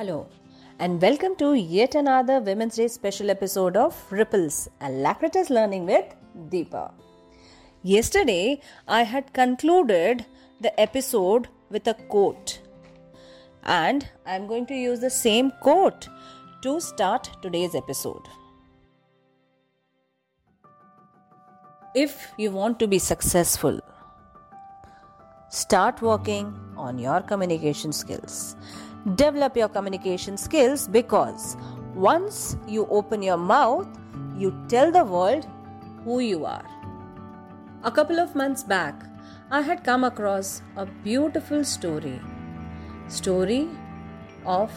Hello and welcome to yet another Women's Day special episode of Ripples Alacritus Learning with Deepa. Yesterday, I had concluded the episode with a quote, and I'm going to use the same quote to start today's episode. If you want to be successful, start working on your communication skills. Develop your communication skills, because once you open your mouth, you tell the world who you are. A couple of months back, I had come across a beautiful story of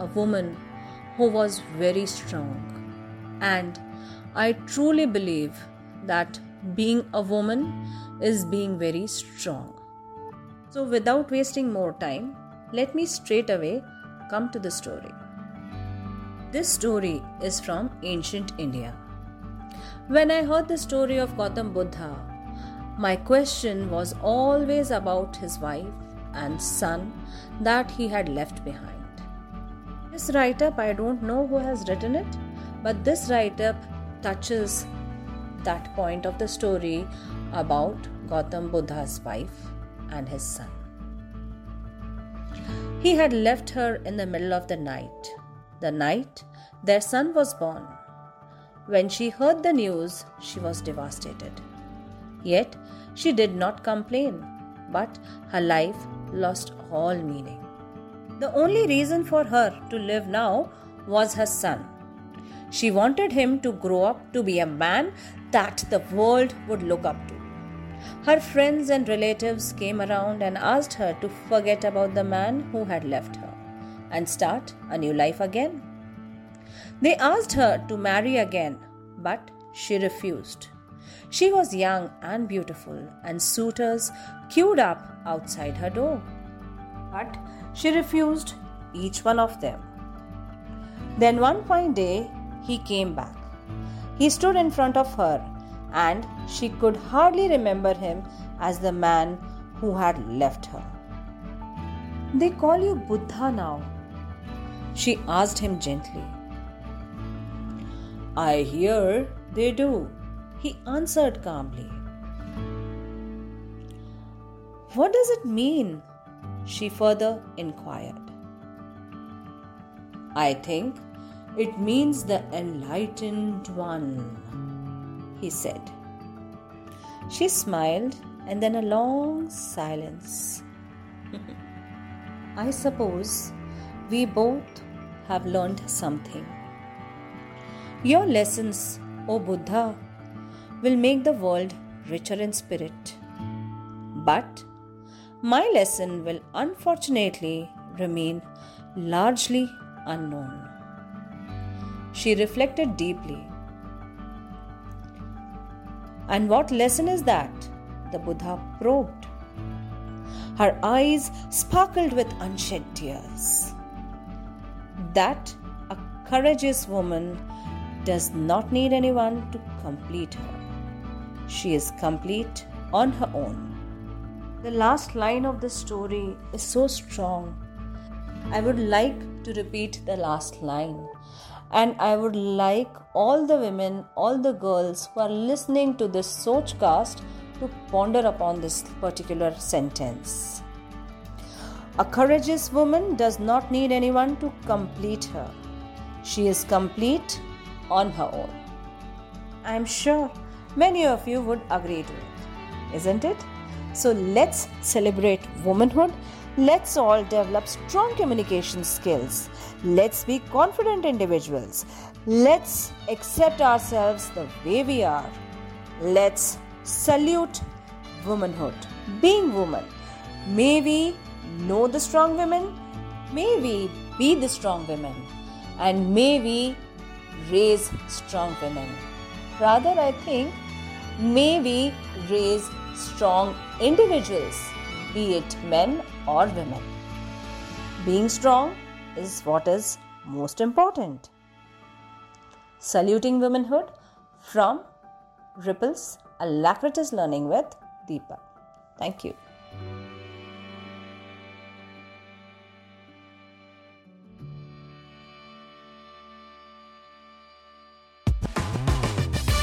a woman who was very strong. And I truly believe that being a woman is being very strong. So without wasting more time, let me straight away come to the story. This story is from ancient India. When I heard the story of Gautam Buddha, my question was always about his wife and son that he had left behind. This write-up, I don't know who has written it, but this write-up touches that point of the story about Gautam Buddha's wife and his son. He had left her in the middle of the night, the night their son was born. When she heard the news, she was devastated. Yet, she did not complain, but her life lost all meaning. The only reason for her to live now was her son. She wanted him to grow up to be a man that the world would look up to. Her friends and relatives came around and asked her to forget about the man who had left her and start a new life again. They asked her to marry again, but she refused. She was young and beautiful, and suitors queued up outside her door. But she refused each one of them. Then one fine day, he came back. He stood in front of her, and she could hardly remember him as the man who had left her. "They call you Buddha now?" she asked him gently. "I hear they do," he answered calmly. "What does it mean?" she further inquired. "I think it means the enlightened one," he said. She smiled, and then a long silence. "I suppose we both have learned something. Your lessons, O Buddha, will make the world richer in spirit. But my lesson will unfortunately remain largely unknown." She reflected deeply. "And what lesson is that?" the Buddha probed. Her eyes sparkled with unshed tears. "That a courageous woman does not need anyone to complete her. She is complete on her own." The last line of this story is so strong. I would like to repeat the last line. And I would like all the women, all the girls who are listening to this Sochcast to ponder upon this particular sentence. A courageous woman does not need anyone to complete her. She is complete on her own. I am sure many of you would agree to it, isn't it? So let's celebrate womanhood. Let's all develop strong communication skills. Let's be confident individuals. Let's accept ourselves the way we are. Let's salute womanhood, being woman. May we know the strong women. May we be the strong women. And may we raise strong women. Rather, I think, may we raise strong individuals, be it men or women. Being strong is what is most important. Saluting womanhood from Ripples Alacritus Learning with Deepa. Thank you.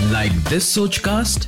Like this Sochcast?